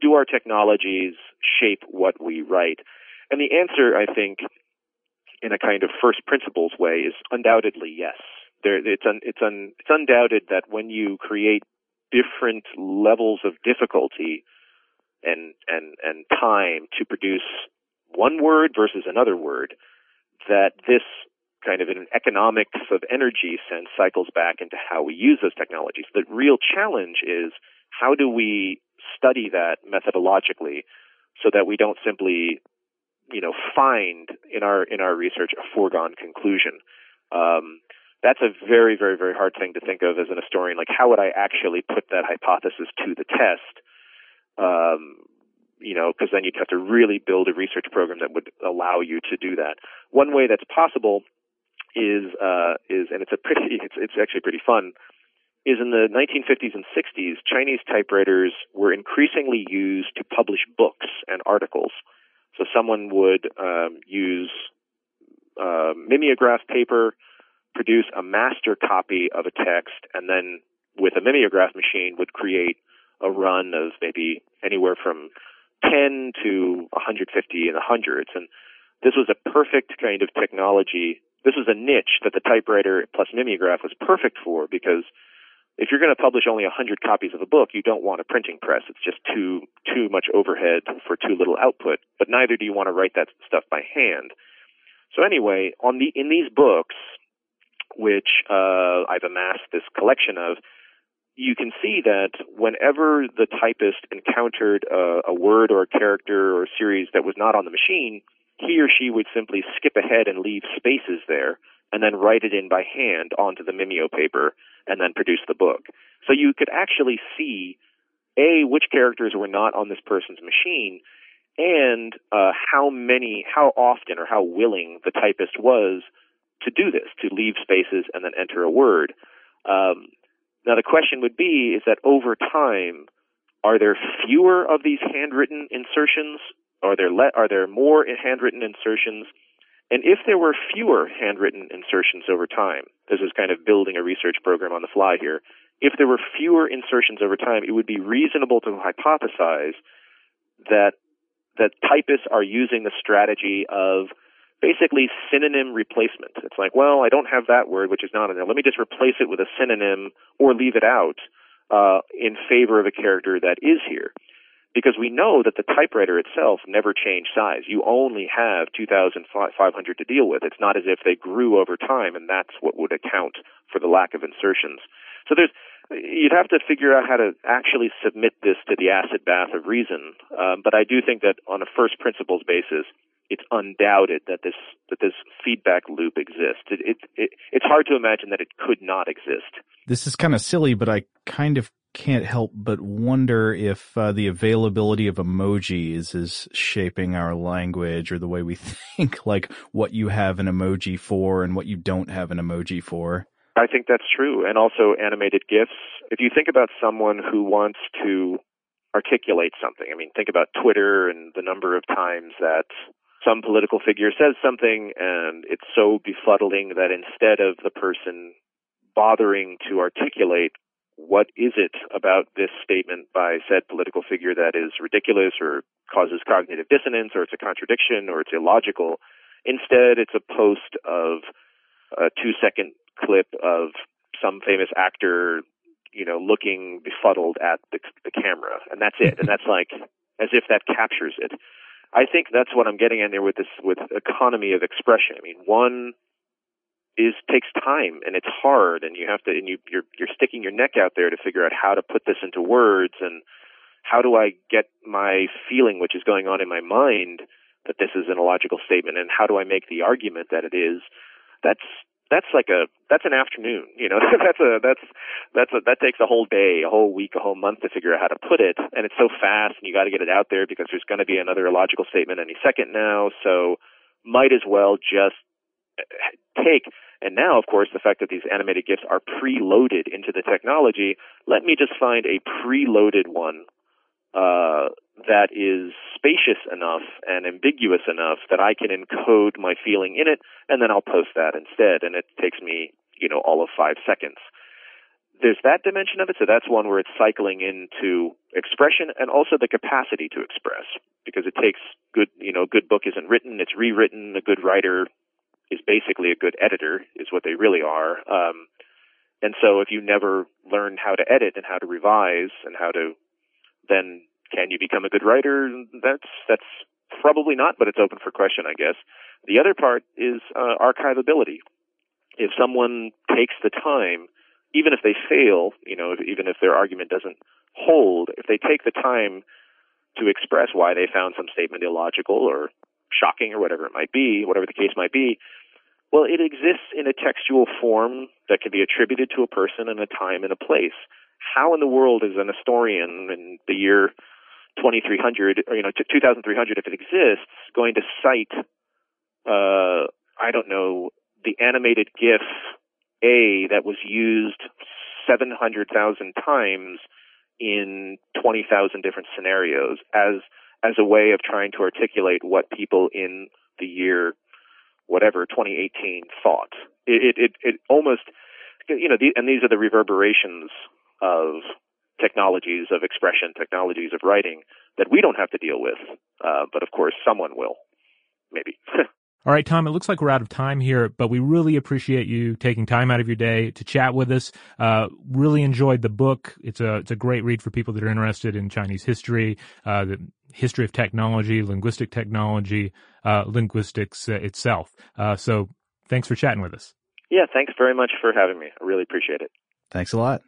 Do our technologies shape what we write? And the answer, I think, in a kind of first principles way, is undoubtedly yes. It's undoubted that when you create different levels of difficulty and time to produce one word versus another word, that this kind of in an economics of energy sense cycles back into how we use those technologies. The real challenge is how do we study that methodologically so that we don't simply, you know, find in our research a foregone conclusion. That's a very, very, very hard thing to think of as an historian. Like, how would I actually put that hypothesis to the test? You know, because then you'd have to really build a research program that would allow you to do that. One way that's possible is, and it's actually pretty fun, is in the 1950s and 60s, Chinese typewriters were increasingly used to publish books and articles. So someone would use mimeograph paper, produce a master copy of a text, and then with a mimeograph machine would create a run of maybe anywhere from 10 to 150 in the hundreds. And this was a perfect kind of technology. This was a niche that the typewriter plus mimeograph was perfect for, because if you're going to publish only 100 copies of a book, you don't want a printing press. It's just too much overhead for too little output. But neither do you want to write that stuff by hand. So anyway, in these books, which I've amassed this collection of, you can see that whenever the typist encountered a word or a character or a series that was not on the machine, he or she would simply skip ahead and leave spaces there and then write it in by hand onto the mimeo paper and then produce the book. So you could actually see, A, which characters were not on this person's machine, and how often or how willing the typist was to do this, to leave spaces and then enter a word. Now the question would be, is that over time, are there fewer of these handwritten insertions? Are there more handwritten insertions? And if there were fewer handwritten insertions over time, this is kind of building a research program on the fly here, if there were fewer insertions over time, it would be reasonable to hypothesize that typists are using the strategy of basically synonym replacement. It's like, well, I don't have that word, which is not in there. Let me just replace it with a synonym or leave it out in favor of a character that is here. Because we know that the typewriter itself never changed size. You only have 2,500 to deal with. It's not as if they grew over time, and that's what would account for the lack of insertions. So you'd have to figure out how to actually submit this to the acid bath of reason. But I do think that on a first principles basis, it's undoubted that this feedback loop exists. It's hard to imagine that it could not exist. This is kind of silly, but I kind of can't help but wonder if the availability of emojis is shaping our language or the way we think, like what you have an emoji for and what you don't have an emoji for. I think that's true. And also animated GIFs. If you think about someone who wants to articulate something, I mean, think about Twitter and the number of times that some political figure says something and it's so befuddling that instead of the person bothering to articulate what is it about this statement by said political figure that is ridiculous or causes cognitive dissonance or it's a contradiction or it's illogical, instead it's a post of a 2-second clip of some famous actor, you know, looking befuddled at the camera. And that's it. And that's like as if that captures it. I think that's what I'm getting at there with economy of expression. I mean, one takes time and it's hard, and you have to, and you're sticking your neck out there to figure out how to put this into words and how do I get my feeling, which is going on in my mind, that this is an illogical statement, and how do I make the argument that it is. That's that's an afternoon, you know. That takes a whole day, a whole week, a whole month to figure out how to put it, and it's so fast, and you got to get it out there because there's going to be another illogical statement any second now. So might as well just take. And now, of course, the fact that these animated GIFs are preloaded into the technology, let me just find a preloaded one that is spacious enough and ambiguous enough that I can encode my feeling in it, and then I'll post that instead. And it takes me, you know, all of 5 seconds. There's that dimension of it. So that's one where it's cycling into expression and also the capacity to express, because it takes good, you know, a good book isn't written, it's rewritten. A good writer is basically a good editor, is what they really are. And so if you never learn how to edit and how to revise and how to, then can you become a good writer? That's probably not, but it's open for question, I guess. The other part is archivability. If someone takes the time, even if they fail, you know, even if their argument doesn't hold, if they take the time to express why they found some statement illogical or shocking or whatever it might be, whatever the case might be, well, it exists in a textual form that can be attributed to a person and a time and a place. How in the world is an historian in the year 2300, or, you know, 2300, if it exists, going to cite, I don't know, the animated GIF A that was used 700,000 times in 20,000 different scenarios as a way of trying to articulate what people in the year, whatever, 2018 thought? It almost, you know, and these are the reverberations of technologies of expression, technologies of writing that we don't have to deal with. But of course, someone will, maybe. All right, Tom, it looks like we're out of time here, but we really appreciate you taking time out of your day to chat with us. Really enjoyed the book. It's a great read for people that are interested in Chinese history, the history of technology, linguistics itself. So thanks for chatting with us. Yeah, thanks very much for having me. I really appreciate it. Thanks a lot.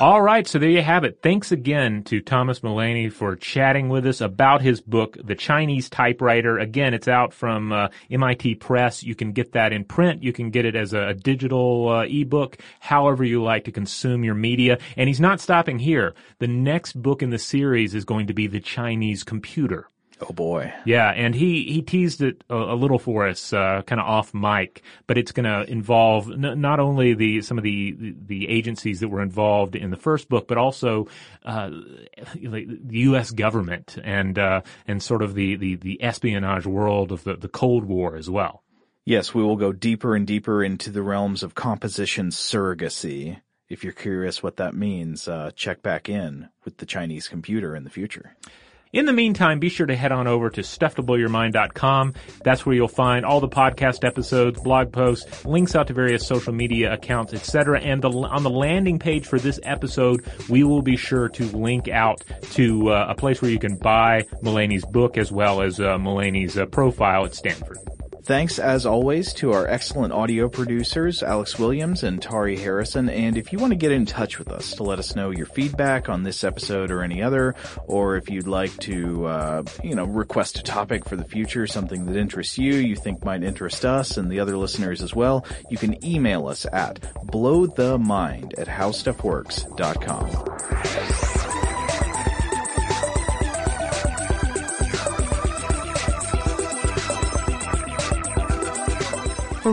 All right, so there you have it. Thanks again to Thomas Mullaney for chatting with us about his book, The Chinese Typewriter. Again, it's out from MIT Press. You can get that in print. You can get it as a digital ebook, however you like to consume your media. And he's not stopping here. The next book in the series is going to be The Chinese Computer. Oh, boy. Yeah, and he teased it a little for us, kind of off mic, but it's going to involve not only some of the agencies that were involved in the first book, but also the U.S. government and sort of the espionage world of the Cold War as well. Yes, we will go deeper and deeper into the realms of composition surrogacy. If you're curious what that means, check back in with The Chinese Computer in the future. In the meantime, be sure to head on over to StuffToBlowYourMind.com. That's where you'll find all the podcast episodes, blog posts, links out to various social media accounts, etc. And on the landing page for this episode, we will be sure to link out to a place where you can buy Mullaney's book as well as Mullaney's profile at Stanford. Thanks, as always, to our excellent audio producers, Alex Williams and Tari Harrison. And if you want to get in touch with us to let us know your feedback on this episode or any other, or if you'd like to, request a topic for the future, something that interests you, you think might interest us and the other listeners as well, you can email us at blowthemind@howstuffworks.com. For